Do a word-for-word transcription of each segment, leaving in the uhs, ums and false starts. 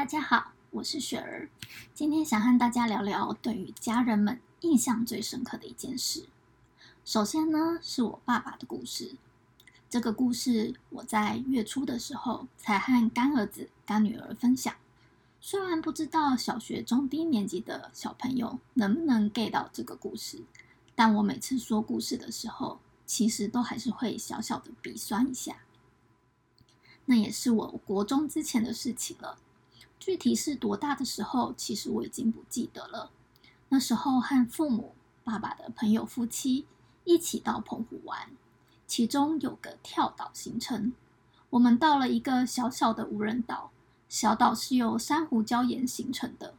大家好，我是雪儿，今天想和大家聊聊对于家人们印象最深刻的一件事。首先呢，是我爸爸的故事。这个故事我在月初的时候才和干儿子、干女儿分享，虽然不知道小学中低年级的小朋友能不能 get 到这个故事，但我每次说故事的时候，其实都还是会小小的鼻酸一下。那也是我国中之前的事情了，具体是多大的时候，其实我已经不记得了。那时候和父母、爸爸的朋友夫妻一起到澎湖玩，其中有个跳岛行程。我们到了一个小小的无人岛，小岛是由珊瑚礁岩形成的。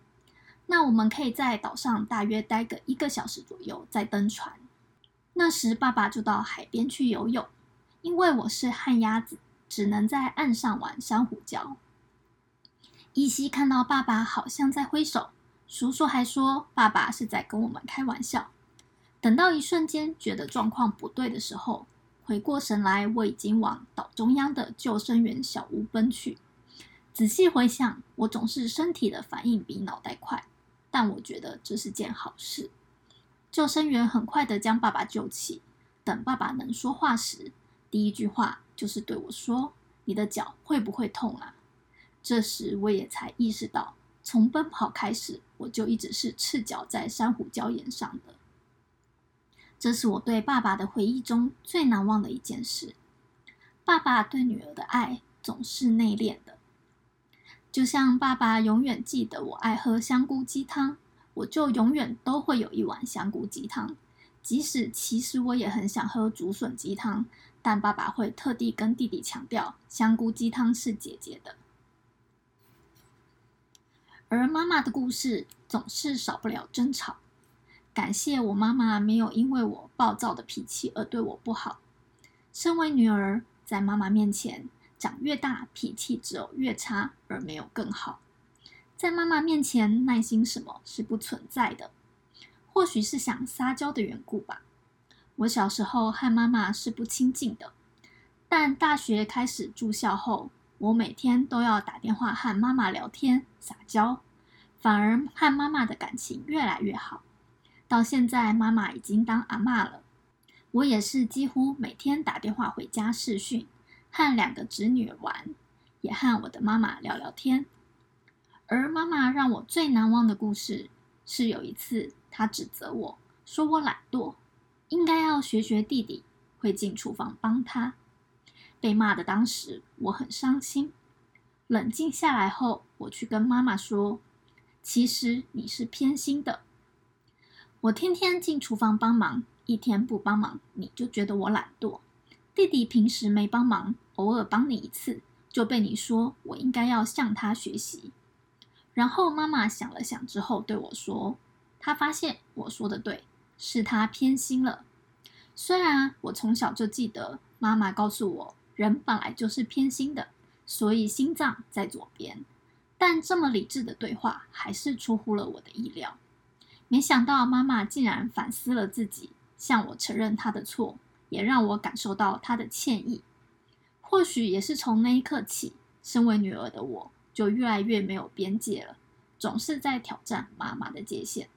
那我们可以在岛上大约待个一个小时左右，再登船。那时爸爸就到海边去游泳，因为我是旱鸭子，只能在岸上玩珊瑚礁。依稀看到爸爸好像在挥手，叔叔还说爸爸是在跟我们开玩笑。等到一瞬间觉得状况不对的时候，回过神来，我已经往岛中央的救生员小屋奔去。仔细回想，我总是身体的反应比脑袋快，但我觉得这是件好事。救生员很快的将爸爸救起，等爸爸能说话时，第一句话就是对我说：“你的脚会不会痛啊？”这时我也才意识到，从奔跑开始，我就一直是赤脚在珊瑚礁岩上的。这是我对爸爸的回忆中最难忘的一件事。爸爸对女儿的爱总是内敛的，就像爸爸永远记得我爱喝香菇鸡汤，我就永远都会有一碗香菇鸡汤。即使其实我也很想喝竹笋鸡汤，但爸爸会特地跟弟弟强调，香菇鸡汤是姐姐的。而妈妈的故事总是少不了争吵。感谢我妈妈没有因为我暴躁的脾气而对我不好。身为女儿，在妈妈面前，长越大，脾气只有越差，而没有更好。在妈妈面前，耐心什么是不存在的。或许是想撒娇的缘故吧，我小时候和妈妈是不亲近的，但大学开始住校后，我每天都要打电话和妈妈聊天撒娇，反而和妈妈的感情越来越好。到现在妈妈已经当阿嬷了，我也是几乎每天打电话回家视讯，和两个侄女玩，也和我的妈妈聊聊天。而妈妈让我最难忘的故事是，有一次他指责我说我懒惰，应该要学学弟弟会进厨房帮他。被骂的当时我很伤心，冷静下来后，我去跟妈妈说，其实你是偏心的，我天天进厨房帮忙，一天不帮忙你就觉得我懒惰，弟弟平时没帮忙，偶尔帮你一次，就被你说我应该要向他学习。然后妈妈想了想之后对我说，他发现我说的对，是他偏心了。虽然我从小就记得妈妈告诉我，人本来就是偏心的，所以心脏在左边，但这么理智的对话还是出乎了我的意料。没想到妈妈竟然反思了自己，向我承认她的错，也让我感受到她的歉意。或许也是从那一刻起，身为女儿的我就越来越没有边界了，总是在挑战妈妈的界限。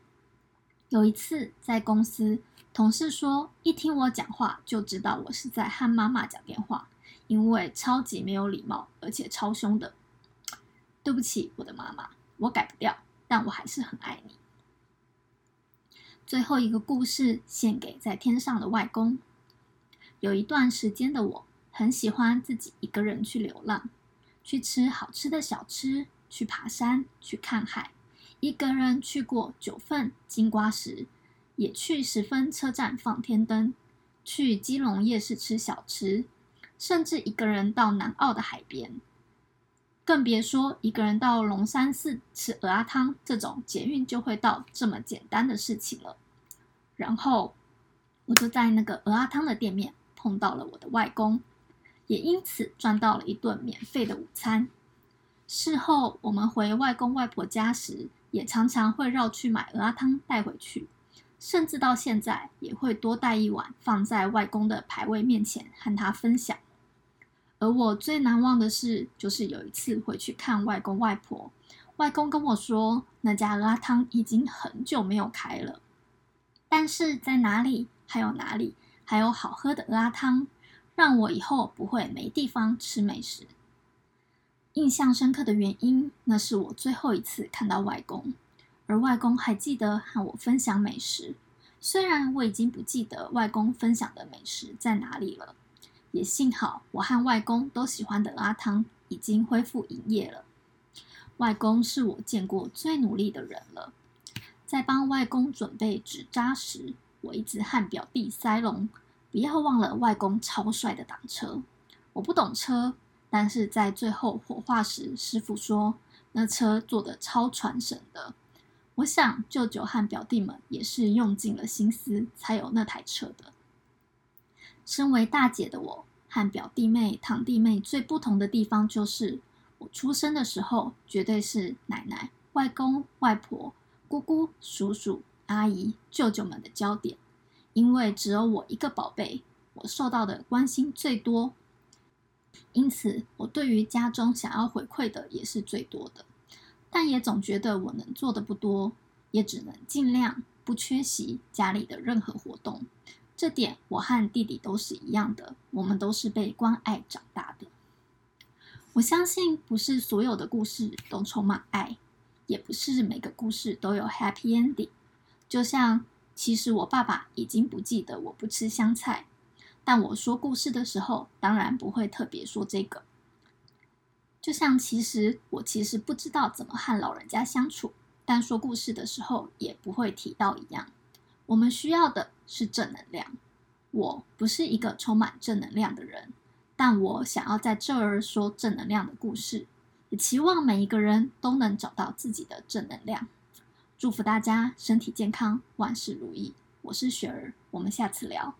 有一次在公司，同事说一听我讲话就知道我是在和妈妈讲电话，因为超级没有礼貌，而且超凶的。对不起，我的妈妈，我改不掉，但我还是很爱你。最后一个故事献给在天上的外公。有一段时间的我，很喜欢自己一个人去流浪，去吃好吃的小吃，去爬山，去看海。一个人去过九份金瓜石，也去十分车站放天灯，去基隆夜市吃小吃，甚至一个人到南澳的海边，更别说一个人到龙山寺吃蚵仔汤这种捷运就会到这么简单的事情了。然后我就在那个蚵仔汤的店面碰到了我的外公，也因此赚到了一顿免费的午餐。事后我们回外公外婆家时，也常常会绕去买蚵仔汤带回去，甚至到现在也会多带一碗放在外公的牌位面前和他分享。而我最难忘的是，就是有一次回去看外公外婆，外公跟我说那家蚵仔汤已经很久没有开了，但是在哪里还有哪里还有好喝的蚵仔汤，让我以后不会没地方吃美食。印象深刻的原因，那是我最后一次看到外公，而外公还记得和我分享美食，虽然我已经不记得外公分享的美食在哪里了，也幸好我和外公都喜欢的蚵仔汤已经恢复营业了。外公是我见过最努力的人了，在帮外公准备纸扎时，我一直和表弟塞隆，不要忘了外公超帅的挡车。我不懂车，但是在最后火化时，师傅说那车做得超传神的。我想舅舅和表弟们也是用尽了心思才有那台车的。身为大姐的我，和表弟妹、堂弟妹最不同的地方就是，我出生的时候绝对是奶奶、外公、外婆、姑姑、叔叔、阿姨、舅舅们的焦点，因为只有我一个宝贝，我受到的关心最多。因此我对于家中想要回馈的也是最多的，但也总觉得我能做的不多，也只能尽量不缺席家里的任何活动。这点我和弟弟都是一样的，我们都是被关爱长大的。我相信不是所有的故事都充满爱，也不是每个故事都有 happy ending。 就像其实我爸爸已经不记得我不吃香菜，但我说故事的时候，当然不会特别说这个。就像其实我其实不知道怎么和老人家相处，但说故事的时候也不会提到一样。我们需要的是正能量。我不是一个充满正能量的人，但我想要在这儿说正能量的故事，也期望每一个人都能找到自己的正能量。祝福大家身体健康，万事如意。我是雪儿，我们下次聊。